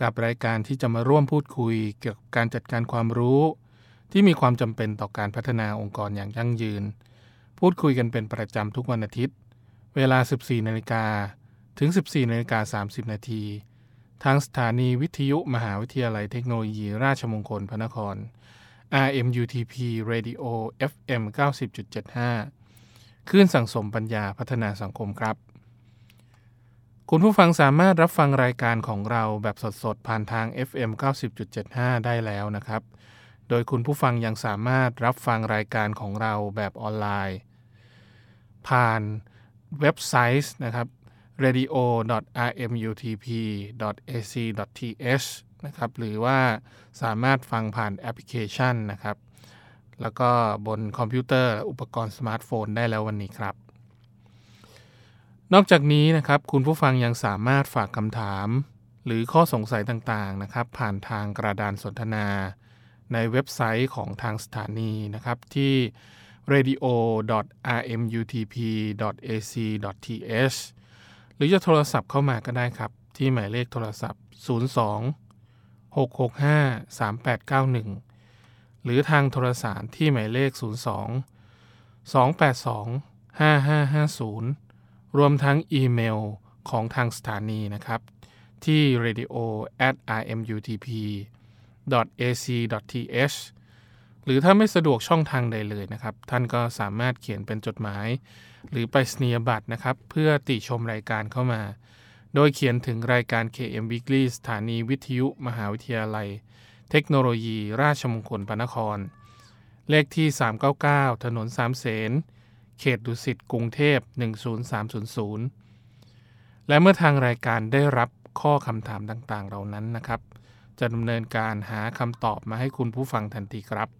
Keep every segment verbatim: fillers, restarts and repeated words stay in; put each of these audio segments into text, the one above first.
กับรายการที่จะมาร่วมพูดคุยเกี่ยวกับการจัดการความรู้ที่มีความจำเป็นต่อการพัฒนาองค์กรอย่างยั่งยืนพูดคุยกันเป็นประจำทุกวันอาทิตย์เวลา สิบสี่นาฬิกา ถึง สิบสี่นาฬิกาสามสิบนาที น. ทางสถานีวิทยุมหาวิทยาลัยเทคโนโลยีราชมงคลพระนคร อาร์ เอ็ม ยู ที พี Radio เอฟ เอ็ม เก้าสิบจุดเจ็ดห้า คลื่นสั่งสมปัญญาพัฒนาสังคมครับคุณผู้ฟังสามารถรับฟังรายการของเราแบบสดๆผ่านทาง เอฟ เอ็ม เก้าสิบจุดเจ็ดห้า ได้แล้วนะครับโดยคุณผู้ฟังยังสามารถรับฟังรายการของเราแบบออนไลน์ผ่านเว็บไซต์นะครับ เรดิโอ ดอท อาร์ เอ็ม ยู ที พี ดอท เอ ซี ดอท ที เอช นะครับหรือว่าสามารถฟังผ่านแอปพลิเคชันนะครับแล้วก็บนคอมพิวเตอร์อุปกรณ์สมาร์ทโฟนได้แล้ววันนี้ครับนอกจากนี้นะครับคุณผู้ฟังยังสามารถฝากคำถามหรือข้อสงสัยต่างๆนะครับผ่านทางกระดานสนทนาในเว็บไซต์ของทางสถานีนะครับที่ เรดิโอ ดอท อาร์ เอ็ม ยู ที พี ดอท เอ ซี ดอท ที เอช หรือจะโทรศัพท์เข้ามาก็ได้ครับที่หมายเลขโทรศัพท์ศูนย์ สอง หก หก ห้า สาม แปด เก้า หนึ่งหรือทางโทรสารที่หมายเลขศูนย์ สอง สอง แปด สอง ห้า ห้า ห้า ศูนย์รวมทั้งอีเมลของทางสถานีนะครับที่ เรดิโอ แอท อาร์ เอ็ม ยู ที พี ดอท เอ ซี ดอท ที เอช หรือถ้าไม่สะดวกช่องทางใดเลยนะครับท่านก็สามารถเขียนเป็นจดหมายหรือไปสนียบัตรนะครับเพื่อติชมรายการเข้ามาโดยเขียนถึงรายการ เค เอ็ม Weekly สถานีวิทยุมหาวิทยาลัยเทคโนโลยีราชมงคลพระนครเลขที่สามเก้าเก้าถนนสามเสนเขตดุสิตกรุงเทพหนึ่งศูนย์สามศูนย์ศูนย์และเมื่อทางรายการได้รับข้อคำถามต่างๆเหล่านั้นนะครับจะดำเนินการหาคำตอบมาให้คุณผู้ฟังทันทีครับ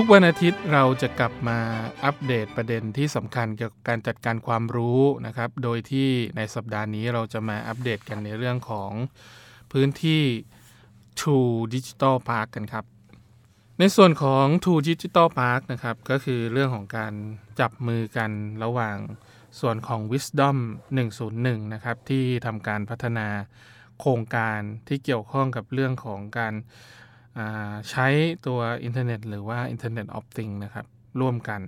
ทุกวันอาทิตย์เราจะกลับมาอัปเดตประเด็นที่สำคัญเกี่ยวกับการจัดการความรู้นะครับโดยที่ในสัปดาห์นี้เราจะมาอัปเดตกันในเรื่องของพื้นที่ True Digital Park กันครับในส่วนของ True Digital Park นะครับก็คือเรื่องของการจับมือกันระหว่างส่วนของ Wisdom หนึ่งศูนย์หนึ่งนะครับที่ทำการพัฒนาโครงการที่เกี่ยวข้องกับเรื่องของการใช้ตัวอินเทอร์เน็ตหรือว่า Internet of Thing นะครับร่วมกัน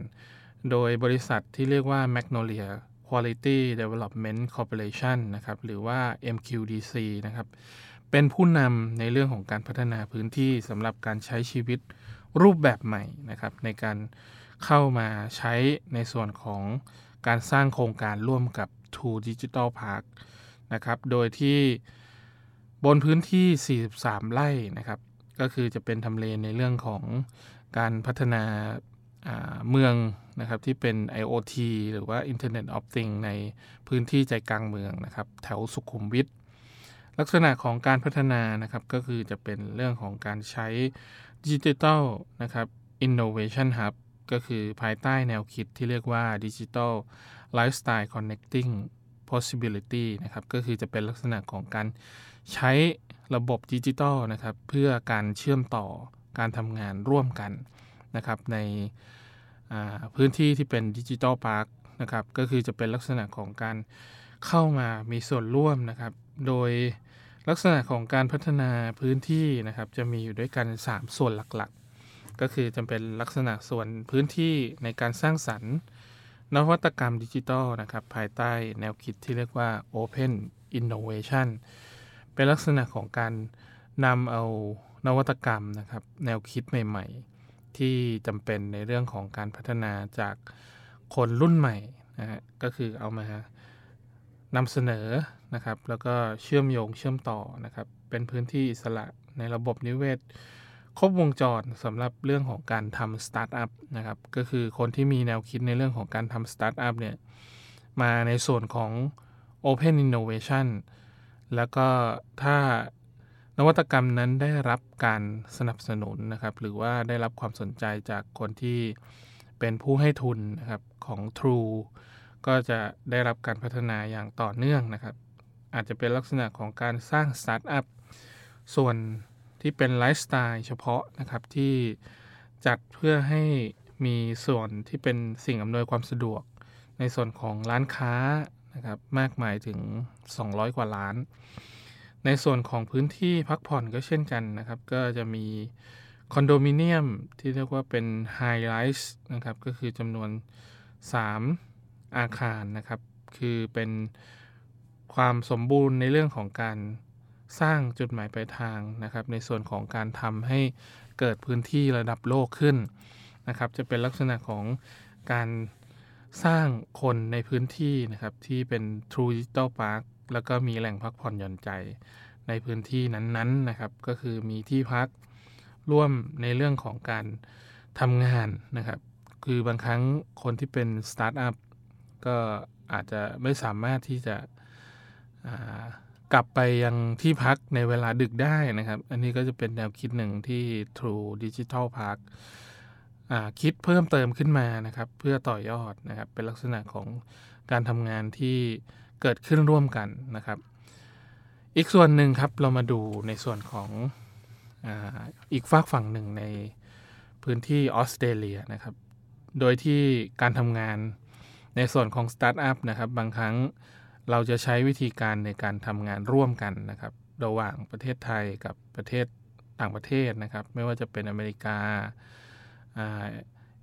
โดยบริษัทที่เรียกว่า Magnolia Quality Development Corporation นะครับหรือว่า เอ็ม คิว ดี ซี นะครับเป็นผู้นำในเรื่องของการพัฒนาพื้นที่สำหรับการใช้ชีวิตรูปแบบใหม่นะครับในการเข้ามาใช้ในส่วนของการสร้างโครงการร่วมกับ True Digital Park นะครับโดยที่บนพื้นที่สี่สิบสามไร่นะครับก็คือจะเป็นทำเลในเรื่องของการพัฒนาเมืองนะครับที่เป็น ไอ โอ ที หรือว่า Internet of Thing ในพื้นที่ใจกลางเมืองนะครับแถวสุขุมวิทลักษณะของการพัฒนานะครับก็คือจะเป็นเรื่องของการใช้ Digital นะครับ Innovation Hub ก็คือภายใต้แนวคิดที่เรียกว่า Digital Lifestyle Connecting Possibility นะครับก็คือจะเป็นลักษณะของการใช้ระบบดิจิตอลนะครับเพื่อการเชื่อมต่อการทำงานร่วมกันนะครับในพื้นที่ที่เป็นดิจิตอลพาร์คนะครับก็คือจะเป็นลักษณะของการเข้ามามีส่วนร่วมนะครับโดยลักษณะของการพัฒนาพื้นที่นะครับจะมีอยู่ด้วยกันสามส่วนหลักๆก็คือจะเป็นลักษณะส่วนพื้นที่ในการสร้างสรรค์นวัตกรรมดิจิตอลนะครับภายใต้แนวคิดที่เรียกว่า Open Innovationเป็นลักษณะของการนำเอานวัตกรรมนะครับแนวคิดใหม่ๆที่จำเป็นในเรื่องของการพัฒนาจากคนรุ่นใหม่นะฮะก็คือเอาม นำเสนอนะครับแล้วก็เชื่อมโยงเชื่อมต่อนะครับเป็นพื้นที่อิสระในระบบนิเวศครบวงจรสำหรับเรื่องของการทำสตาร์ทอัพนะครับก็คือคนที่มีแนวคิดในเรื่องของการทำสตาร์ทอัพเนี่ยมาในส่วนของ Open Innovation แล้วก็ถ้านวัตกรรมนั้นได้รับการสนับสนุนนะครับหรือว่าได้รับความสนใจจากคนที่เป็นผู้ให้ทุนนะครับของ True ก็จะได้รับการพัฒนาอย่างต่อเนื่องนะครับอาจจะเป็นลักษณะของการสร้างสตาร์ทอัพส่วนที่เป็นไลฟ์สไตล์เฉพาะนะครับที่จัดเพื่อให้มีส่วนที่เป็นสิ่งอำนวยความสะดวกในส่วนของร้านค้านะครับมากมายถึงสองร้อยกว่าร้านในส่วนของพื้นที่พักผ่อนก็เช่นกันนะครับก็จะมีคอนโดมิเนียมที่เรียกว่าเป็นไฮไรส์นะครับก็คือจำนวนสามอาคารนะครับคือเป็นความสมบูรณ์ในเรื่องของการสร้างจุดหมายปลายทางนะครับในส่วนของการทำให้เกิดพื้นที่ระดับโลกขึ้นนะครับจะเป็นลักษณะของการสร้างคนในพื้นที่นะครับที่เป็น True Digital Park แล้วก็มีแหล่งพักผ่อนหย่อนใจในพื้นที่นั้นๆนะครับก็คือมีที่พักร่วมในเรื่องของการทำงานนะครับคือบางครั้งคนที่เป็นสตาร์ทอัพก็อาจจะไม่สามารถที่จะกลับไปยังที่พักในเวลาดึกได้นะครับอันนี้ก็จะเป็นแนวคิดหนึ่งที่ True Digital Park อ่าคิดเพิ่มเติมขึ้นมานะครับเพื่อต่อยอดนะครับเป็นลักษณะของการทำงานที่เกิดขึ้นร่วมกันนะครับอีกส่วนหนึ่งครับเรามาดูในส่วนของอ่าอีกฝากฝั่งหนึ่งในพื้นที่ออสเตรเลียนะครับโดยที่การทำงานในส่วนของสตาร์ทอัพนะครับบางครั้งเราจะใช้วิธีการในการทำงานร่วมกันนะครับระหว่างประเทศไทยกับประเทศต่างประเทศนะครับไม่ว่าจะเป็นอเมริกาเ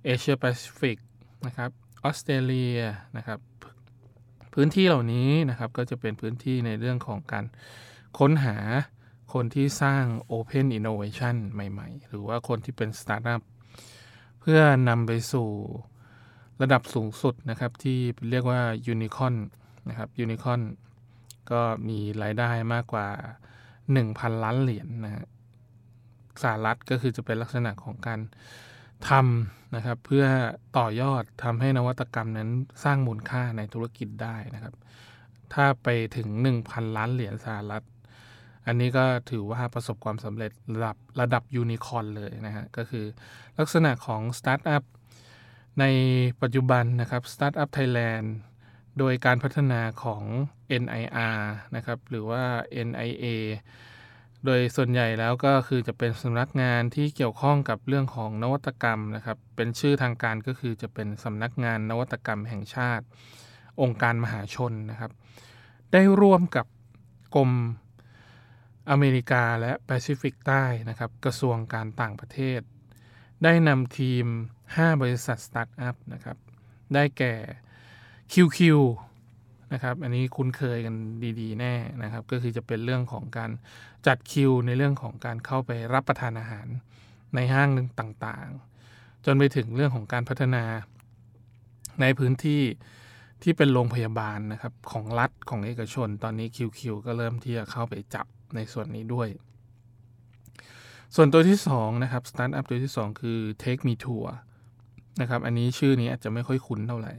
อเชียแปซิฟิกนะครับออสเตรเลียนะครับพื้นที่เหล่านี้นะครับก็จะเป็นพื้นที่ในเรื่องของการค้นหาคนที่สร้าง Open Innovation ใหม่ๆหรือว่าคนที่เป็นสตาร์ทอัพเพื่อนำไปสู่ระดับสูงสุดนะครับที่เรียกว่ายูนิคอร์นนะครับยูนิคอร์นก็มีรายได้มากกว่า หนึ่งพัน ล้านเหรียญ นะฮะสหรัฐก็คือจะเป็นลักษณะของการทำนะครับเพื่อต่อยอดทำให้นวัตกรรมนั้นสร้างมูลค่าในธุรกิจได้นะครับถ้าไปถึง หนึ่งพัน ล้านเหรียญสหรัฐอันนี้ก็ถือว่าประสบความสำเร็จระดับระดับยูนิคอร์นเลยนะฮะก็คือลักษณะของสตาร์ทอัพในปัจจุบันนะครับสตาร์ทอัพไทยแลนด์โดยการพัฒนาของ เอ็น ไอ อาร์ นะครับหรือว่า เอ็น ไอ เอ โดยส่วนใหญ่แล้วก็คือจะเป็นสำนักงานที่เกี่ยวข้องกับเรื่องของนวัตกรรมนะครับเป็นชื่อทางการก็คือจะเป็นสำนักงานนวัตกรรมแห่งชาติองค์การมหาชนนะครับได้ร่วมกับกรมอเมริกาและแปซิฟิกใต้นะครับกระทรวงการต่างประเทศได้นำทีมห้าบริษัทสตาร์ทอัพนะครับได้แก่ คิว คิว นะครับอันนี้คุ้นเคยกันดีๆแน่นะครับก็คือจะเป็นเรื่องของการจัดคิวในเรื่องของการเข้าไปรับประทานอาหารในห้างต่างๆจนไปถึงเรื่องของการพัฒนาในพื้นที่ที่เป็นโรงพยาบาลนะครับของรัฐของเอกชนตอนนี้ คิว คิว ก็เริ่มที่จะเข้าไปจับในส่วนนี้ด้วยส่วนตัวที่สองนะครับสตาร์ทอัพตัวที่สองคือ Take Me Tour นะครับอันนี้ชื่อนี้อาจจะไม่ค่อยคุ้นเท่าไหร่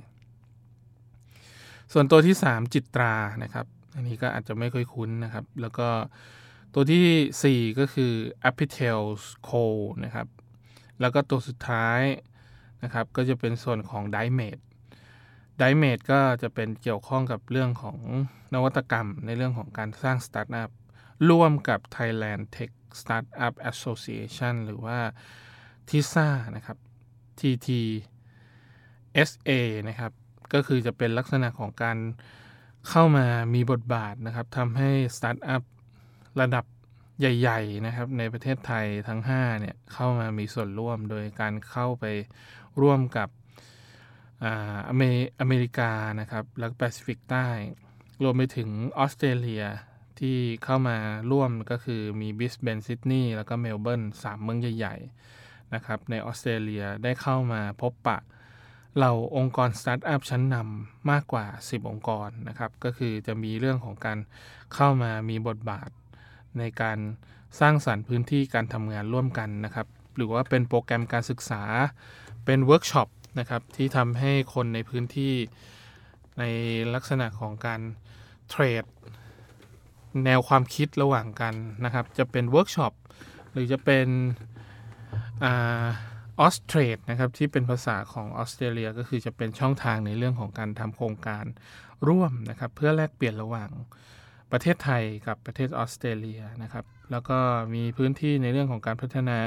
ส่วนตัวที่สามจิตรานะครับอันนี้ก็อาจจะไม่ค่อยคุ้นนะครับแล้วก็ตัวที่สี่ก็คือ Appitales โค นะครับแล้วก็ตัวสุดท้ายนะครับก็จะเป็นส่วนของ Dimed Dimed ก็จะเป็นเกี่ยวข้องกับเรื่องของนวัตกรรมในเรื่องของการสร้างสตาร์ทอัพร่วมกับ Thailand Tech Startup Association หรือว่า ที เอส เอ นะครับ ที ที เอส เอ นะครับก็คือจะเป็นลักษณะของการเข้ามามีบทบาทนะครับทำให้สตาร์ทอัพระดับใหญ่ๆนะครับในประเทศไทยทั้งห้าเนี่ยเข้ามามีส่วนร่วมโดยการเข้าไปร่วมกับอ่าอเมริกานะครับและแปซิฟิกใต้รวมไปถึงออสเตรเลียที่เข้ามาร่วมก็คือมีบริสเบนซิดนีย์แล้วก็เมลเบิร์นสามเมืองใหญ่ๆนะครับในออสเตรเลียได้เข้ามาพบปะ เหล่าองค์กรสตาร์ทอัพชั้นนำมากกว่าสิบองค์กรนะครับก็คือจะมีเรื่องของการเข้ามามีบทบาทในการสร้างสรรค์พื้นที่การทำงานร่วมกันนะครับหรือว่าเป็นโปรแกรมการศึกษาเป็นเวิร์กช็อปนะครับที่ทำให้คนในพื้นที่ในลักษณะของการเทรดแนวความคิดระหว่างกันนะครับจะเป็นเวิร์กช็อปหรือจะเป็นอ่าออสเทรดนะครับที่เป็นภาษาของออสเตรเลียก็คือจะเป็นช่องทางในเรื่องของการทำโครงการร่วมนะครับเพื่อแลกเปลี่ยนระหว่างประเทศไทยกับประเทศออสเตรเลียนะครับแล้วก็มีพื้นที่ในเรื่องของการพัฒนา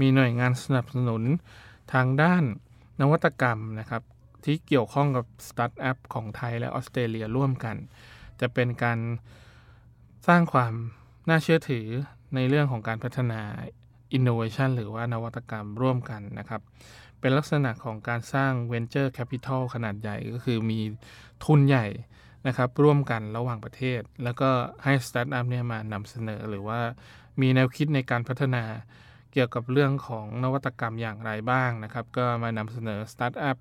มีหน่วยงานสนับสนุนทางด้านนวัตกรรมนะครับที่เกี่ยวข้องกับสตาร์ทอัพของไทยและออสเตรเลียร่วมกันจะเป็นการสร้างความน่าเชื่อถือในเรื่องของการพัฒนา innovation หรือว่านวัตกรรมร่วมกันนะครับเป็นลักษณะของการสร้าง venture capital ขนาดใหญ่ก็คือมีทุนใหญ่นะครับร่วมกันระหว่างประเทศแล้วก็ให้สตาร์ทอัพเนี่ยมานำเสนอหรือว่ามีแนวคิดในการพัฒนาเกี่ยวกับเรื่องของนวัตกรรมอย่างไรบ้างนะครับก็มานำเสนอสตาร์ทอัพ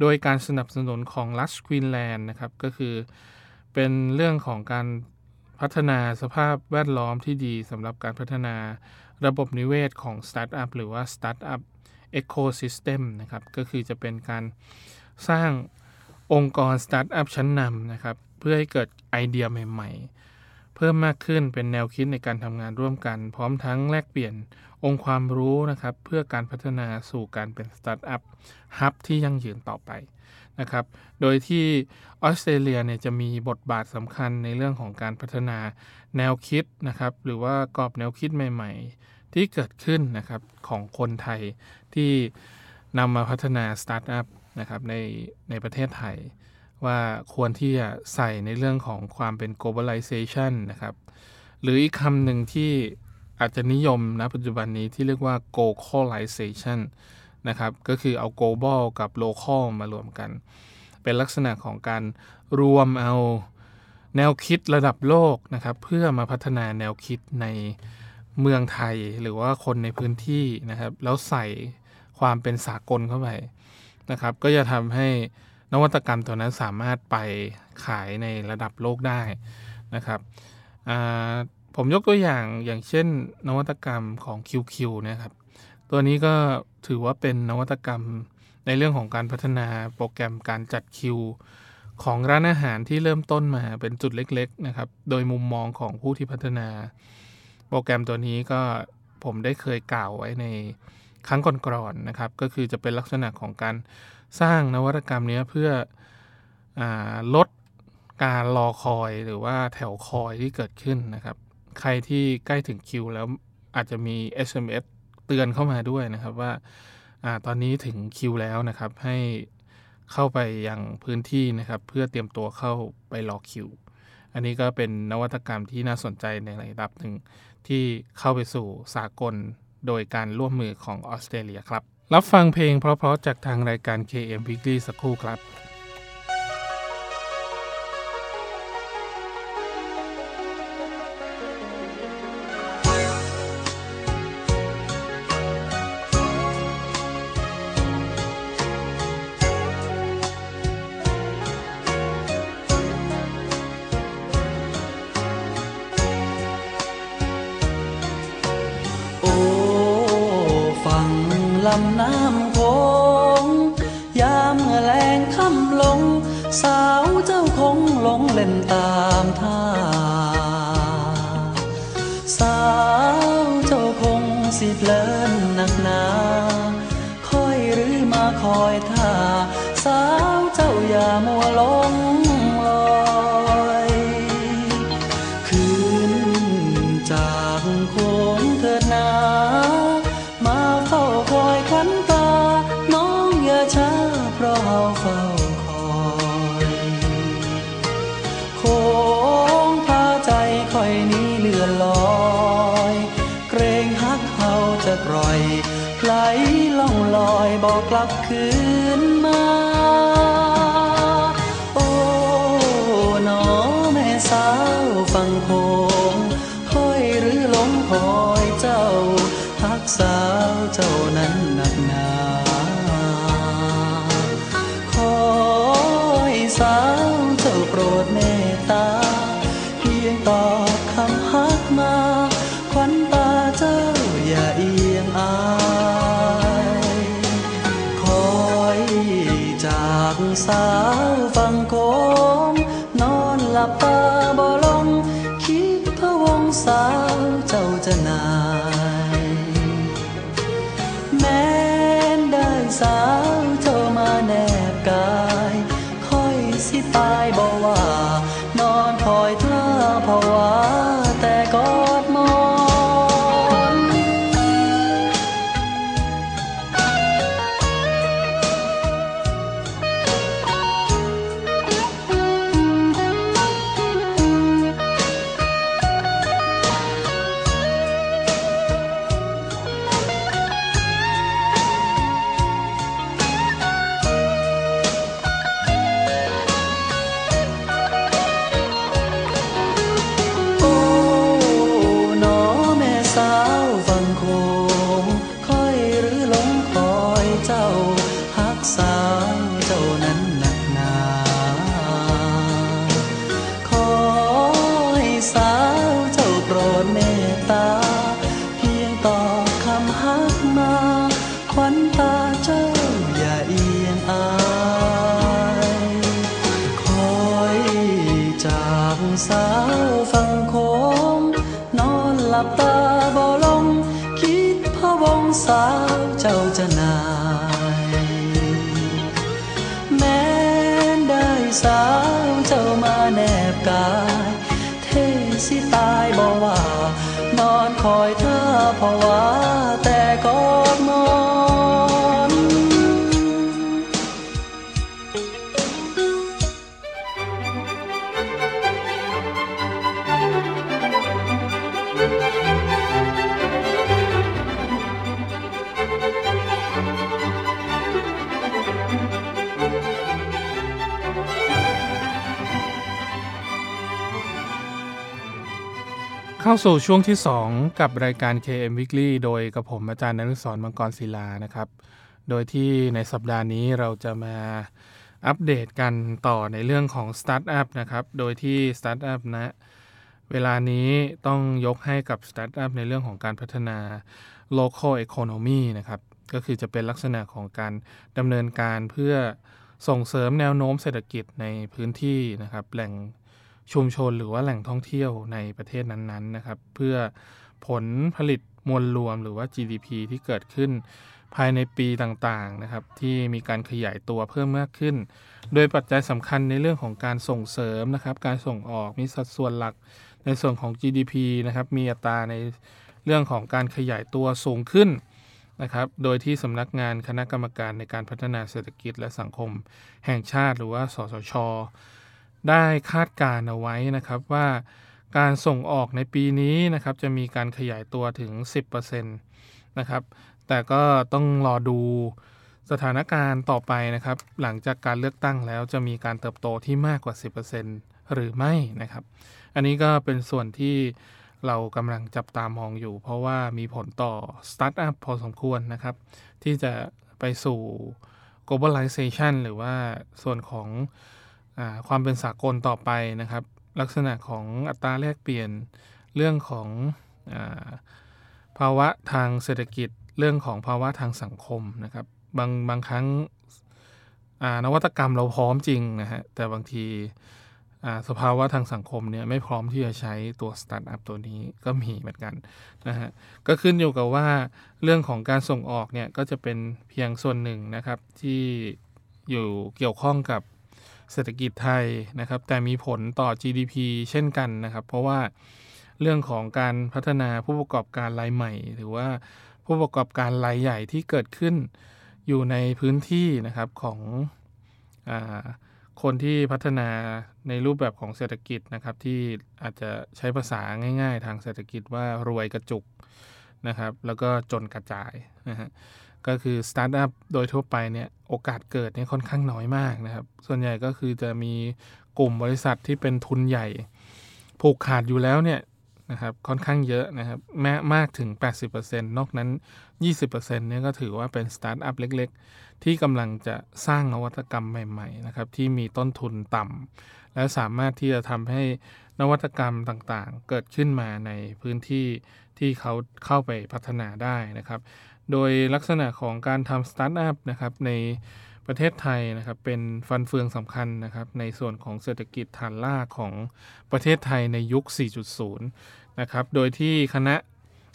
โดยการสนับสนุนของรัฐควีนแลนด์นะครับก็คือเป็นเรื่องของการพัฒนาสภาพแวดล้อมที่ดีสำหรับการพัฒนาระบบนิเวศของสตาร์ทอัพหรือว่าสตาร์ทอัพเอโคซิสเต็มนะครับก็คือจะเป็นการสร้างองค์กรสตาร์ทอัพชั้นนำนะครับเพื่อให้เกิดไอเดียใหม่ๆเพิ่มมากขึ้นเป็นแนวคิดในการทำงานร่วมกันพร้อมทั้งแลกเปลี่ยนองค์ความรู้นะครับเพื่อการพัฒนาสู่การเป็นสตาร์ทอัพฮับที่ยั่งยืนต่อไปนะครับโดยที่ออสเตรเลียเนี่ยจะมีบทบาทสำคัญในเรื่องของการพัฒนาแนวคิดนะครับหรือว่ากรอบแนวคิดใหม่ๆที่เกิดขึ้นนะครับของคนไทยที่นำมาพัฒนาสตาร์ทอัพนะครับในในประเทศไทยว่าควรที่จะใส่ในเรื่องของความเป็น globalization นะครับหรืออีกคำหนึ่งที่อาจจะนิยมนะปัจจุบันนี้ที่เรียกว่า localization นะครับก็คือเอา global กับ local มารวมกันเป็นลักษณะของการรวมเอาแนวคิดระดับโลกนะครับเพื่อมาพัฒนาแนวคิดในเมืองไทยหรือว่าคนในพื้นที่นะครับแล้วใส่ความเป็นสากลเข้าไปนะครับก็จะทำให้นวัตกรรมตัวนั้นสามารถไปขายในระดับโลกได้นะครับผมยกตัวอย่างอย่างเช่นนวัตกรรมของ คิว คิว นะครับตัวนี้ก็ถือว่าเป็นนวัตกรรมในเรื่องของการพัฒนาโปรแกรมการจัดคิวของร้านอาหารที่เริ่มต้นมาเป็นจุดเล็กๆนะครับโดยมุมมองของผู้ที่พัฒนาโปรแกรมตัวนี้ก็ผมได้เคยกล่าวไว้ในครั้งก่อนๆนะครับก็คือจะเป็นลักษณะของการสร้างนวัตกรรมนี้เพื่ออ่าลดการรอคอยหรือว่าแถวคอยที่เกิดขึ้นนะครับใครที่ใกล้ถึงคิวแล้วอาจจะมี เอส เอ็ม เอส เตือนเข้ามาด้วยนะครับว่าอ่าตอนนี้ถึงคิวแล้วนะครับให้เข้าไปยังพื้นที่นะครับเพื่อเตรียมตัวเข้าไปรอคิวอันนี้ก็เป็นนวัตกรรมที่น่าสนใจในระดับหนึ่งที่เข้าไปสู่สากลโดยการร่วมมือของออสเตรเลียครับรับฟังเพลงเพราะๆจากทางรายการ เค เอ็ม Weekly สักครู่ครับสาวเจ้านั้นหนักหนา สาวฟังโคมนอนหลับตาบ่ลงคิดพะวงสาวเจ้าจะนายแม้นได้สาวเจ้ามาแนบกายค่อยสิตายบ่ว่านอนคอยท่าภาวะแต่กอดมองเข้าสู่ช่วงที่สองกับรายการ เค เอ็ม Weekly โดยกับผมอาจารย์ณฤศร มังกรศิลานะครับโดยที่ในสัปดาห์นี้เราจะมาอัปเดตกันต่อในเรื่องของสตาร์ทอัพนะครับโดยที่สตาร์ทอัพณเวลานี้ต้องยกให้กับสตาร์ทอัพในเรื่องของการพัฒนา local economy นะครับก็คือจะเป็นลักษณะของการดำเนินการเพื่อส่งเสริมแนวโน้มเศรษฐกิจในพื้นที่นะครับแหล่งชุมชนหรือว่าแหล่งท่องเที่ยวในประเทศนั้นๆนะครับเพื่อผลผลิตมวลรวมหรือว่า จี ดี พี ที่เกิดขึ้นภายในปีต่างๆนะครับที่มีการขยายตัวเพิ่มมากขึ้นโดยปัจจัยสำคัญในเรื่องของการส่งเสริมนะครับการส่งออกมีสัดส่วนหลักในส่วนของ จี ดี พี นะครับมีอัตราในเรื่องของการขยายตัวสูงขึ้นนะครับโดยที่สำนักงานคณะกรรมการในการพัฒนาเศรษฐกิจและสังคมแห่งชาติหรือว่าสสชได้คาดการณ์เอาไว้นะครับว่าการส่งออกในปีนี้นะครับจะมีการขยายตัวถึง สิบเปอร์เซ็นต์ นะครับแต่ก็ต้องรอดูสถานการณ์ต่อไปนะครับหลังจากการเลือกตั้งแล้วจะมีการเติบโตที่มากกว่า สิบเปอร์เซ็นต์ หรือไม่นะครับอันนี้ก็เป็นส่วนที่เรากำลังจับตามองอยู่เพราะว่ามีผลต่อสตาร์ทอัพพอสมควรนะครับที่จะไปสู่ globalization หรือว่าส่วนของความเป็นสากลต่อไปนะครับลักษณะของอัตราแลกเปลี่ยนเรื่องของอาภาวะทางเศรษฐกิจเรื่องของภาวะทางสังคมนะครับบางบางครั้งนวัตกรรมเราพร้อมจริงนะฮะแต่บางทีสภาวะทางสังคมเนี่ยไม่พร้อมที่จะใช้ตัวสตาร์ทอัพตัวนี้ก็มีเหมือนกันนะฮะก็ขึ้นอยู่กับว่าเรื่องของการส่งออกเนี่ยก็จะเป็นเพียงส่วนหนึ่งนะครับที่อยู่เกี่ยวข้องกับเศรษฐกิจไทยนะครับแต่มีผลต่อ จี ดี พี เช่นกันนะครับเพราะว่าเรื่องของการพัฒนาผู้ประกอบการรายใหม่หรือว่าผู้ประกอบการรายใหญ่ที่เกิดขึ้นอยู่ในพื้นที่นะครับของอ่าคนที่พัฒนาในรูปแบบของเศรษฐกิจนะครับที่อาจจะใช้ภาษาง่ายๆทางเศรษฐกิจว่ารวยกระจุกนะครับแล้วก็จนกระจายนะฮะก็คือสตาร์ทอัพโดยทั่วไปเนี่ยโอกาสเกิดเนี่ยค่อนข้างน้อยมากนะครับส่วนใหญ่ก็คือจะมีกลุ่มบริษัทที่เป็นทุนใหญ่ผูกขาดอยู่แล้วเนี่ยนะครับค่อนข้างเยอะนะครับแม้มากถึง แปดสิบเปอร์เซ็นต์ นอกนั้น ยี่สิบเปอร์เซ็นต์ เนี่ยก็ถือว่าเป็นสตาร์ทอัพเล็กๆที่กำลังจะสร้างนวัตกรรมใหม่ๆนะครับที่มีต้นทุนต่ำและสามารถที่จะทำให้นวัตกรรมต่างๆเกิดขึ้นมาในพื้นที่ที่เขาเข้าไปพัฒนาได้นะครับโดยลักษณะของการทำสตาร์ทอัพนะครับใน ประเทศไทยนะครับเป็นฟันเฟืองสำคัญนะครับในส่วนของเศรษฐกิจฐานรากของประเทศไทยในยุค สี่จุดศูนย์ นะครับโดยที่คณะ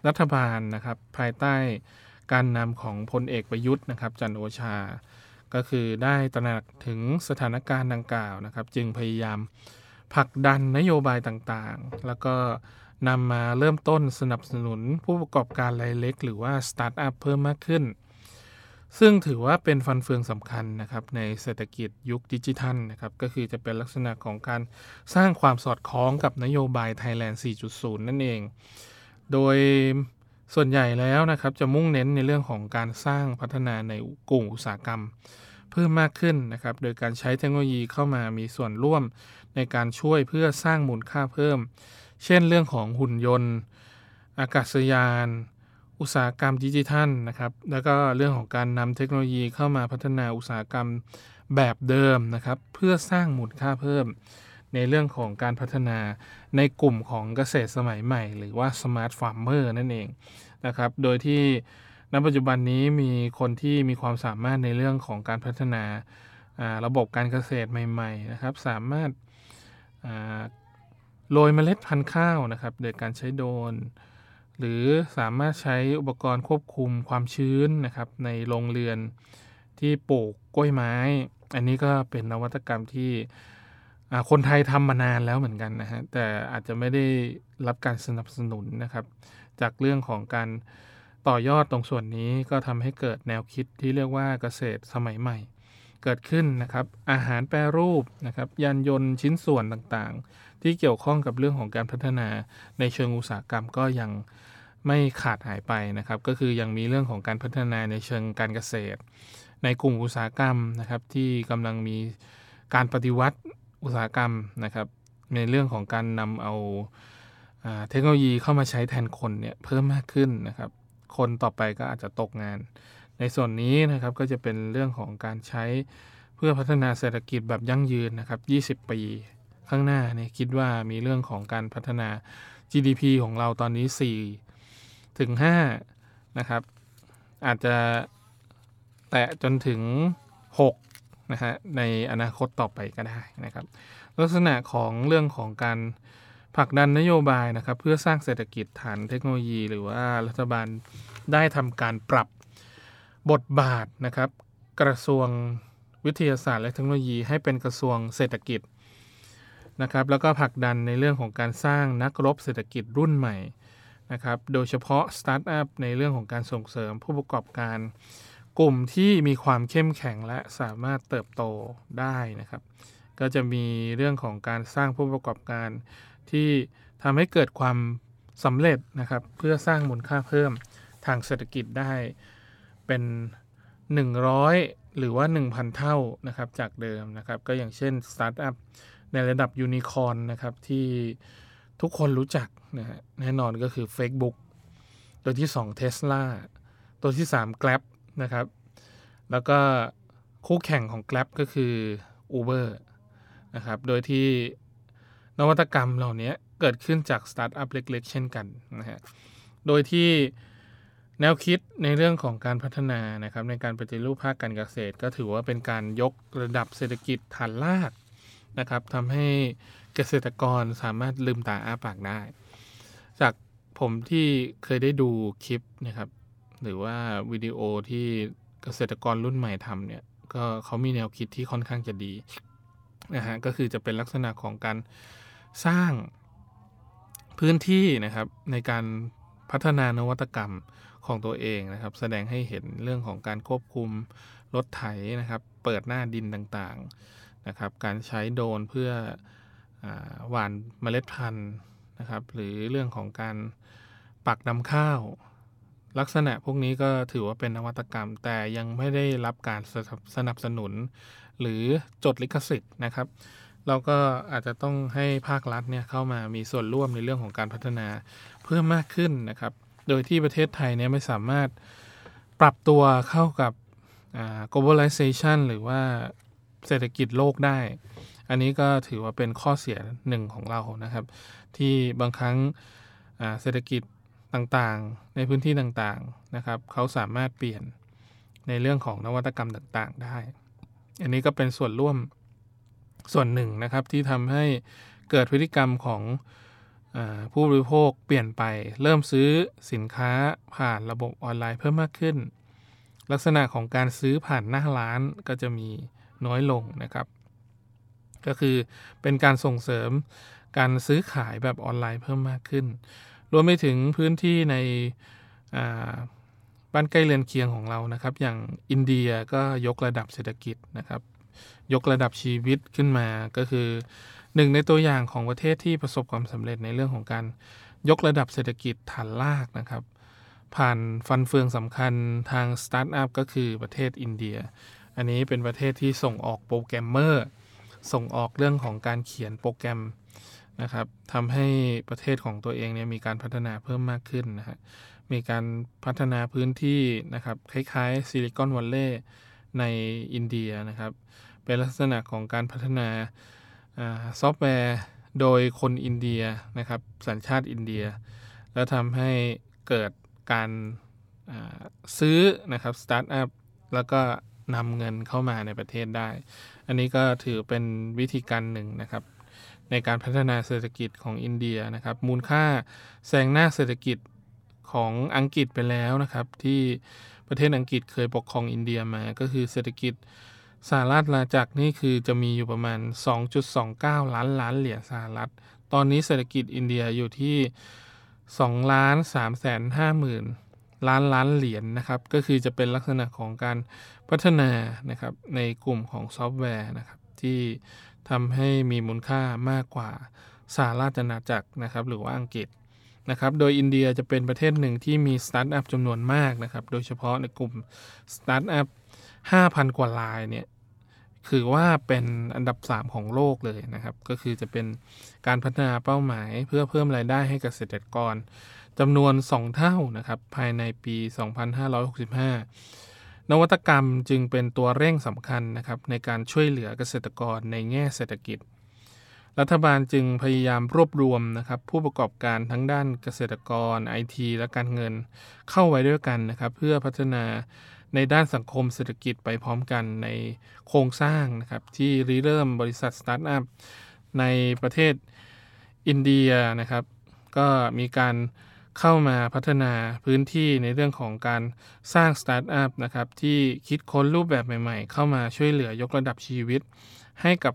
รัฐบาลนะครับภายใต้การนำของพลเอกประยุทธ์นะครับจันทร์โอชาก็คือได้ตระหนักถึงสถานการณ์ดังกล่าวนะครับจึงพยายามผลักดันนโยบายต่างๆแล้วก็นำมาเริ่มต้นสนับสนุนผู้ประกอบการรายเล็กหรือว่าสตาร์ทอัพเพิ่มมากขึ้นซึ่งถือว่าเป็นฟันเฟืองสำคัญนะครับในเศรษฐกิจยุคดิจิทัลนะครับก็คือจะเป็นลักษณะของการสร้างความสอดคล้องกับนโยบาย Thailand สี่จุดศูนย์ นั่นเองโดยส่วนใหญ่แล้วนะครับจะมุ่งเน้นในเรื่องของการสร้างพัฒนาในกลุ่มอุตสาหกรรมเพิ่มมากขึ้นนะครับโดยการใช้เทคโนโลยีเข้ามามีส่วนร่วมในการช่วยเพื่อสร้างมูลค่าเพิ่มเช่นเรื่องของหุ่นยนต์อากาศยานอุตสาหกรรมดิจิทัลนะครับแล้วก็เรื่องของการนำเทคโนโลยีเข้ามาพัฒนาอุตสาหกรรมแบบเดิมนะครับเพื่อสร้างมูลค่าเพิ่มในเรื่องของการพัฒนาในกลุ่มของเกษตรสมัยใหม่หรือว่าสมาร์ทฟาร์มเมอร์นั่นเองนะครับโดยที่ณปัจจุบันนี้มีคนที่มีความสามารถในเรื่องของการพัฒนาระบบการเกษตรใหม่ๆนะครับสามารถโรยเมล็ดพันธุ์ข้าวนะครับโดยการใช้โดรนหรือสามารถใช้อุปกรณ์ควบคุมความชื้นนะครับในโรงเรือนที่ปลูกกล้วยไม้อันนี้ก็เป็นนวัตกรรมที่คนไทยทำมานานแล้วเหมือนกันนะฮะแต่อาจจะไม่ได้รับการสนับสนุนนะครับจากเรื่องของการต่อยอดตรงส่วนนี้ก็ทำให้เกิดแนวคิดที่เรียกว่าเกษตรสมัยใหม่เกิดขึ้นนะครับอาหารแปรรูปนะครับยานยนต์ชิ้นส่วนต่างๆที่เกี่ยวข้องกับเรื่องของการพัฒนาในเชิงอุตสาหกรรมก็ยังไม่ขาดหายไปนะครับก็คือยังมีเรื่องของการพัฒนาในเชิงการเกษตรในกลุ่มอุตสาหกรรมนะครับที่กำลังมีการปฏิวัติอุตสาหกรรมนะครับในเรื่องของการนำเอาเทคโนโลยีเข้ามาใช้แทนคนเนี่ยเพิ่มมากขึ้นนะครับคนต่อไปก็อาจจะตกงานในส่วนนี้นะครับก็จะเป็นเรื่องของการใช้เพื่อพัฒนาเศรษฐกิจแบบยั่งยืนนะครับยี่สิบปีข้างหน้าเนี่ยคิดว่ามีเรื่องของการพัฒนา จี ดี พี ของเราตอนนี้สี่ถึงห้านะครับอาจจะแตะจนถึงหกนะฮะในอนาคตต่อไปก็ได้นะครับลักษณะของเรื่องของการผลักดันนโยบายนะครับเพื่อสร้างเศรษฐกิจฐานเทคโนโลยีหรือว่ารัฐบาลได้ทำการปรับบทบาทนะครับกระทรวงวิทยาศาสตร์และเทคโนโลยีให้เป็นกระทรวงเศรษฐกิจนะครับแล้วก็ผลักดันในเรื่องของการสร้างนักรบเศรษฐกิจรุ่นใหม่นะครับโดยเฉพาะสตาร์ทอัพในเรื่องของการส่งเสริมผู้ประกอบการกลุ่มที่มีความเข้มแข็งและสามารถเติบโตได้นะครับก็จะมีเรื่องของการสร้างผู้ประกอบการที่ทำให้เกิดความสำเร็จนะครับเพื่อสร้างมูลค่าเพิ่มทางเศรษฐกิจได้เป็นหนึ่งร้อยหรือว่า หนึ่งพัน เท่านะครับจากเดิมนะครับก็อย่างเช่นสตาร์ทอัพในระดับยูนิคอร์นนะครับที่ทุกคนรู้จักนะฮะแน่นอนก็คือ Facebook ตัวที่สอง Tesla ตัวที่สาม Grab นะครับแล้วก็คู่แข่งของ Grab ก็คือ Uber นะครับโดยที่นวัตกรรมเหล่านี้เกิดขึ้นจากสตาร์ทอัพเล็กๆเช่นกันนะฮะโดยที่แนวคิดในเรื่องของการพัฒนานะครับในการปฏิรูปภาคการเกษตรก็ถือว่าเป็นการยกระดับเศรษฐกิจฐานรากนะครับทำให้เกษตรกรสามารถลืมตาอ้าปากได้จากผมที่เคยได้ดูคลิปนะครับหรือว่าวิดีโอที่เกษตรกรรุ่นใหม่ทำเนี่ยก็เขามีแนวคิดที่ค่อนข้างจะดีนะฮะก็คือจะเป็นลักษณะของการสร้างพื้นที่นะครับในการพัฒนานวัตกรรมของตัวเองนะครับแสดงให้เห็นเรื่องของการควบคุมรถไถนะครับเปิดหน้าดินต่างๆนะครับการใช้โดรนเพื่อหว่านเมล็ดพันธุ์นะครับหรือเรื่องของการปักนำข้าวลักษณะพวกนี้ก็ถือว่าเป็นนวัตกรรมแต่ยังไม่ได้รับการสนับสนุนหรือจดลิขสิทธิ์นะครับเราก็อาจจะต้องให้ภาครัฐเนี่ยเข้ามามีส่วนร่วมในเรื่องของการพัฒนาเพิ่มมากขึ้นนะครับโดยที่ประเทศไทยเนี่ยไม่สามารถปรับตัวเข้ากับ globalization หรือว่าเศรษฐกิจโลกได้อันนี้ก็ถือว่าเป็นข้อเสียหนึ่งของเรานะครับที่บางครั้งเศรษฐกิจต่างๆในพื้นที่ต่างๆนะครับเขาสามารถเปลี่ยนในเรื่องของนวัตกรรมต่างๆได้ อันนี้ก็เป็นส่วนร่วมส่วนหนึ่งนะครับที่ทำให้เกิดพฤติกรรมของผู้บริโภคเปลี่ยนไปเริ่มซื้อสินค้าผ่านระบบออนไลน์เพิ่มมากขึ้นลักษณะของการซื้อผ่านหน้าร้านก็จะมีน้อยลงนะครับก็คือเป็นการส่งเสริมการซื้อขายแบบออนไลน์เพิ่มมากขึ้นรวมไปถึงพื้นที่ในบ้านใกล้เรือนเคียงของเรานะครับอย่างอินเดียก็ยกระดับเศรษฐกิจนะครับยกระดับชีวิตขึ้นมาก็คือหนึ่งในตัวอย่างของประเทศที่ประสบความสำเร็จในเรื่องของการยกระดับเศรษฐกิจฐานรากนะครับผ่านฟันเฟืองสำคัญทางสตาร์ทอัพก็คือประเทศอินเดียอันนี้เป็นประเทศที่ส่งออกโปรแกรมเมอร์ส่งออกเรื่องของการเขียนโปรแกรมนะครับทำให้ประเทศของตัวเองเนี่ยมีการพัฒนาเพิ่มมากขึ้นนะฮะมีการพัฒนาพื้นที่นะครับคล้ายๆซิลิคอนวัลเลย์ในอินเดียนะครับเป็นลักษณะของการพัฒนาซอฟต์แวร์โดยคนอินเดียนะครับสัญชาติอินเดียแล้วทำให้เกิดการซื้อนะครับสตาร์ทอัพแล้วก็นำเงินเข้ามาในประเทศได้อันนี้ก็ถือเป็นวิธีการหนึ่งนะครับในการพัฒนาเศรษฐกิจของอินเดียนะครับมูลค่าแซงหน้าเศรษฐกิจของอังกฤษไปแล้วนะครับที่ประเทศอังกฤษเคยปกครองอินเดียมาก็คือเศรษฐกิจสหรัฐอาณาจักรนี่คือจะมีอยู่ประมาณ สองจุดสองเก้า ล้านล้านเหรียญสหรัฐตอนนี้เศรษฐกิจอินเดียอยู่ที่ สองล้านสามแสนห้าหมื่น ล้านล้านเหรียญ นะครับก็คือจะเป็นลักษณะของการพัฒนานะครับในกลุ่มของซอฟต์แวร์นะครับที่ทำให้มีมูลค่ามากกว่าสหราชอาณาจักรนะครับหรือว่าอังกฤษนะครับโดยอินเดียจะเป็นประเทศหนึ่งที่มีสตาร์ทอัพจำนวนมากนะครับโดยเฉพาะในกลุ่มสตาร์ทอัพ ห้าพัน กว่ารายเนี่ยคือว่าเป็นอันดับสามของโลกเลยนะครับก็คือจะเป็นการพัฒนาเป้าหมายเพื่อเพิ่มรายได้ให้เกษตรกรจำนวนสองเท่านะครับภายในปีสองพันห้าร้อยหกสิบห้านวัตกรรมจึงเป็นตัวเร่งสำคัญนะครับในการช่วยเหลือเกษตรกรในแง่เศรษฐกิจรัฐบาลจึงพยายามรวบรวมนะครับผู้ประกอบการทั้งด้านเกษตรกร ไอ ที และการเงินเข้าไว้ด้วยกันนะครับเพื่อพัฒนาในด้านสังคมเศรษฐกิจไปพร้อมกันในโครงสร้างนะครับที่ริเริ่มบริษัทสตาร์ทอัพในประเทศอินเดียนะครับก็มีการเข้ามาพัฒนาพื้นที่ในเรื่องของการสร้างสตาร์ทอัพนะครับที่คิดค้นรูปแบบใหม่ๆเข้ามาช่วยเหลือยกระดับชีวิตให้กับ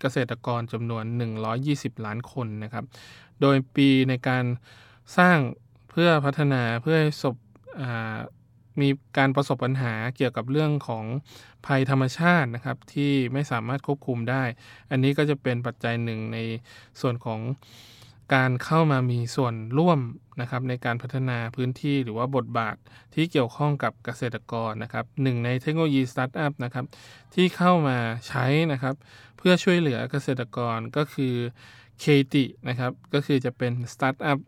เกษตรกรจำนวนหนึ่งร้อยยี่สิบล้านคนนะครับโดยปีในการสร้างเพื่อพัฒนาเพื่อให้สบมีการประสบปัญหาเกี่ยวกับเรื่องของภัยธรรมชาตินะครับที่ไม่สามารถควบคุมได้อันนี้ก็จะเป็นปัจจัยหนึ่งในส่วนของการเข้ามามีส่วนร่วมนะครับในการพัฒนาพื้นที่หรือว่าบทบาทที่เกี่ยวข้องกับเกษตรกรนะครับหนึ่งในเทคโนโลยีสตาร์ทอัพนะครับที่เข้ามาใช้นะครับเพื่อช่วยเหลือเกษตรกรก็คือเคตินะครับก็คือจะเป็นสตาร์ทอัพ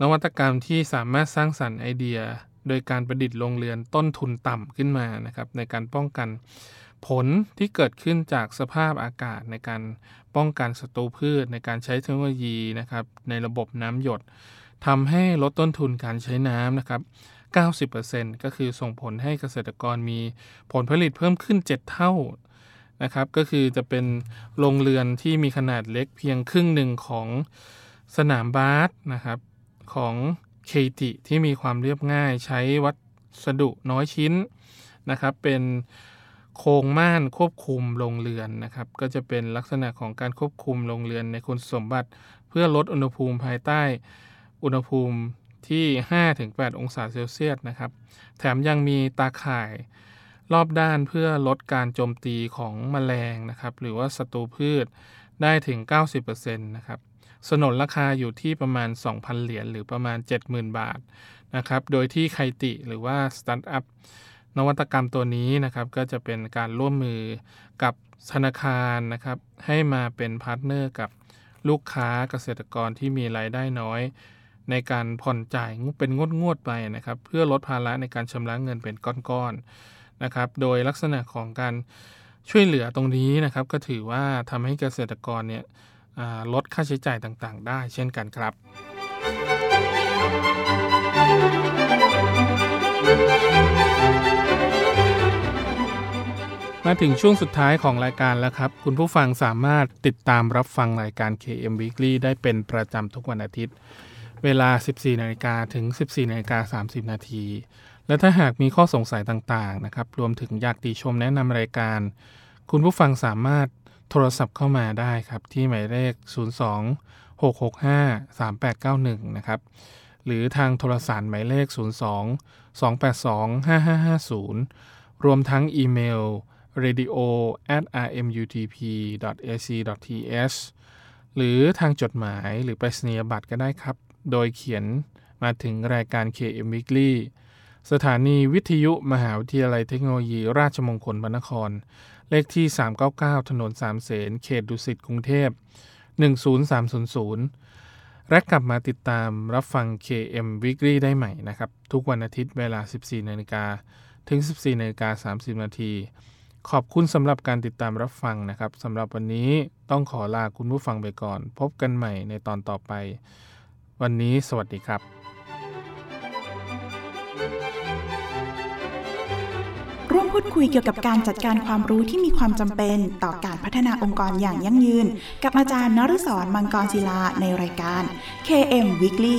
นวัตกรรมที่สามารถสร้างสรรค์ไอเดียโดยการประดิษฐ์โรงเรือนต้นทุนต่ำขึ้นมานะครับในการป้องกันผลที่เกิดขึ้นจากสภาพอากาศในการป้องกันศัตรูพืชในการใช้เทคโนโลยีนะครับในระบบน้ำหยดทำให้ลดต้นทุนการใช้น้ำนะครับ เก้าสิบเปอร์เซ็นต์ ก็คือส่งผลให้เกษตรกรมีผลผลิตเพิ่มขึ้นเจ็ดเท่านะครับก็คือจะเป็นโรงเรือนที่มีขนาดเล็กเพียงครึ่งหนึ่งของสนามบาสนะครับของเคติที่มีความเรียบง่ายใช้วัสดุน้อยชิ้นนะครับเป็นโครงม่านควบคุมโรงเรือนนะครับก็จะเป็นลักษณะของการควบคุมโรงเรือนในคุณสมบัติเพื่อลดอุณหภูมิภายใต้อุณหภูมิที่ ห้าถึงแปด องศาเซลเซียสนะครับแถมยังมีตาข่ายรอบด้านเพื่อลดการโจมตีของแมลงนะครับหรือว่าศัตรูพืชได้ถึง เก้าสิบเปอร์เซ็นต์ นะครับสนนราคาอยู่ที่ประมาณ สองพัน เหรียญหรือประมาณ เจ็ดหมื่น บาทนะครับโดยที่ไคติหรือว่าสตาร์ทอัพนวัตกรรมตัวนี้นะครับก็จะเป็นการร่วมมือกับธนาคารนะครับให้มาเป็นพาร์ทเนอร์กับลูกค้าเกษตรกรที่มีรายได้น้อยในการผ่อนจ่ายเป็นงวดๆไปนะครับเพื่อลดภาระในการชำระเงินเป็นก้อนๆนะครับโดยลักษณะของการช่วยเหลือตรงนี้นะครับก็ถือว่าทำให้เกษตรกรเนี่ยลดค่าใช้จ่ายต่างๆได้เช่นกันครับมา มาถึงช่วงสุดท้ายของรายการแล้วครับคุณผู้ฟังสามารถติดตามรับฟังรายการ เค เอ็ม Weekly ได้เป็นประจำทุกวันอาทิตย์เวลา สิบสี่นาฬิกา ถึง สิบสี่นาฬิกาสามสิบนาที และถ้าหากมีข้อสงสัยต่างๆนะครับรวมถึงอยากติชมแนะนำรายการคุณผู้ฟังสามารถโทรศัพท์เข้ามาได้ครับที่หมายเลขศูนย์สอง หกหกห้า สามแปดเก้าหนึ่งนะครับหรือทางโทรศัพท์หมายเลขศูนย์สอง สองแปดสอง ห้าห้าห้าศูนย์รวมทั้งอีเมล เรดิโอ แอท อาร์ เอ็ม ยู ที พี ดอท เอ ซี ดอท ที เอช หรือทางจดหมายหรือไปรษณียบัตรก็ได้ครับโดยเขียนมาถึงรายการ เค เอ็ม Weekly สถานีวิทยุมหาวิทยาลัยเทคโนโลยีราชมงคลพระนครเลขที่สามเก้าเก้าถนนสามเสนเขตดุสิตกรุงเทพหนึ่งศูนย์สามศูนย์ศูนย์และกลับมาติดตามรับฟัง เค เอ็ม Weekly ได้ใหม่นะครับทุกวันอาทิตย์เวลา สิบสี่นาฬิกา ถึง สิบสี่นาฬิกาสามสิบนาทีขอบคุณสำหรับการติดตามรับฟังนะครับสำหรับวันนี้ต้องขอลาคุณผู้ฟังไปก่อนพบกันใหม่ในตอนต่อไปวันนี้สวัสดีครับร่วมพูดคุยเกี่ยวกับการจัดการความรู้ที่มีความจำเป็นต่อการพัฒนาองค์กรอย่างยั่งยืนกับอาจารย์นฤศร มังกรศิลาในรายการ เค เอ็ม Weekly